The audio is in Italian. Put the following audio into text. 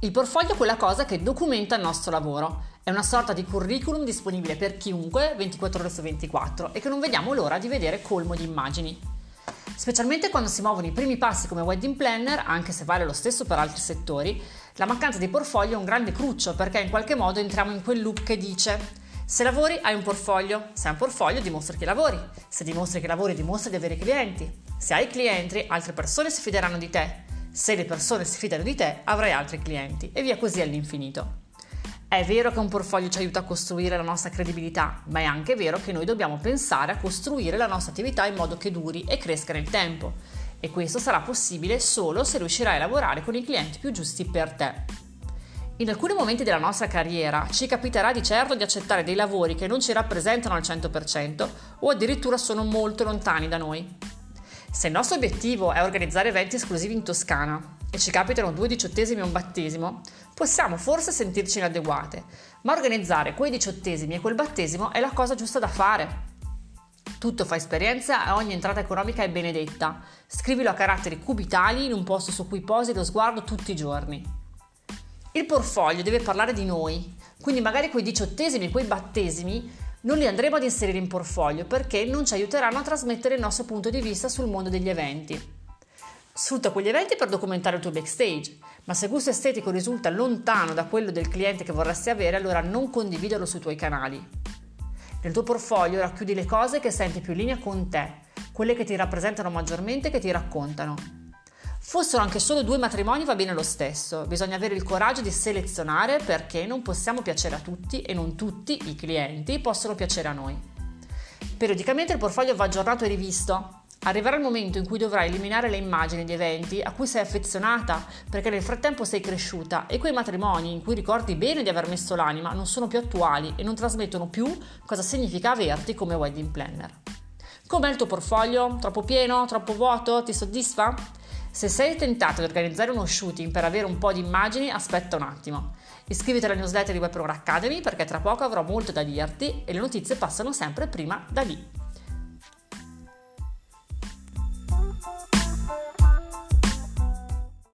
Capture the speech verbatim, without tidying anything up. Il portfolio è quella cosa che documenta il nostro lavoro, è una sorta di curriculum disponibile per chiunque ventiquattro ore su ventiquattro e che non vediamo l'ora di vedere colmo di immagini. Specialmente quando si muovono i primi passi come wedding planner, anche se vale lo stesso per altri settori, la mancanza di portfolio è un grande cruccio perché in qualche modo entriamo in quel loop che dice: se lavori hai un portfolio, se hai un portfolio dimostri che lavori, se dimostri che lavori dimostri di avere clienti, se hai clienti altre persone si fideranno di te. Se le persone si fidano di te, avrai altri clienti e via così all'infinito. È vero che un portfolio ci aiuta a costruire la nostra credibilità, ma è anche vero che noi dobbiamo pensare a costruire la nostra attività in modo che duri e cresca nel tempo. E questo sarà possibile solo se riuscirai a lavorare con i clienti più giusti per te. In alcuni momenti della nostra carriera ci capiterà di certo di accettare dei lavori che non ci rappresentano al cento per cento o addirittura sono molto lontani da noi. Se il nostro obiettivo è organizzare eventi esclusivi in Toscana e ci capitano due diciottesimi e un battesimo, possiamo forse sentirci inadeguate, ma organizzare quei diciottesimi e quel battesimo è la cosa giusta da fare. Tutto fa esperienza e ogni entrata economica è benedetta. Scrivilo a caratteri cubitali in un posto su cui posi lo sguardo tutti i giorni. Il portfolio deve parlare di noi, quindi magari quei diciottesimi e quei battesimi non li andremo ad inserire in portfolio perché non ci aiuteranno a trasmettere il nostro punto di vista sul mondo degli eventi. Sfrutta quegli eventi per documentare il tuo backstage, ma se il gusto estetico risulta lontano da quello del cliente che vorresti avere, allora non condividerlo sui tuoi canali. Nel tuo portfolio racchiudi le cose che senti più in linea con te, quelle che ti rappresentano maggiormente e che ti raccontano. Fossero anche solo due matrimoni va bene lo stesso, bisogna avere il coraggio di selezionare perché non possiamo piacere a tutti e non tutti i clienti possono piacere a noi. Periodicamente il portfolio va aggiornato e rivisto, arriverà il momento in cui dovrai eliminare le immagini di eventi a cui sei affezionata perché nel frattempo sei cresciuta e quei matrimoni in cui ricordi bene di aver messo l'anima non sono più attuali e non trasmettono più cosa significa averti come wedding planner. Com'è il tuo portfolio? Troppo pieno? Troppo vuoto? Ti soddisfa? Se sei tentato di organizzare uno shooting per avere un po' di immagini, aspetta un attimo. Iscriviti alla newsletter di Webpreneur Academy perché tra poco avrò molto da dirti e le notizie passano sempre prima da lì.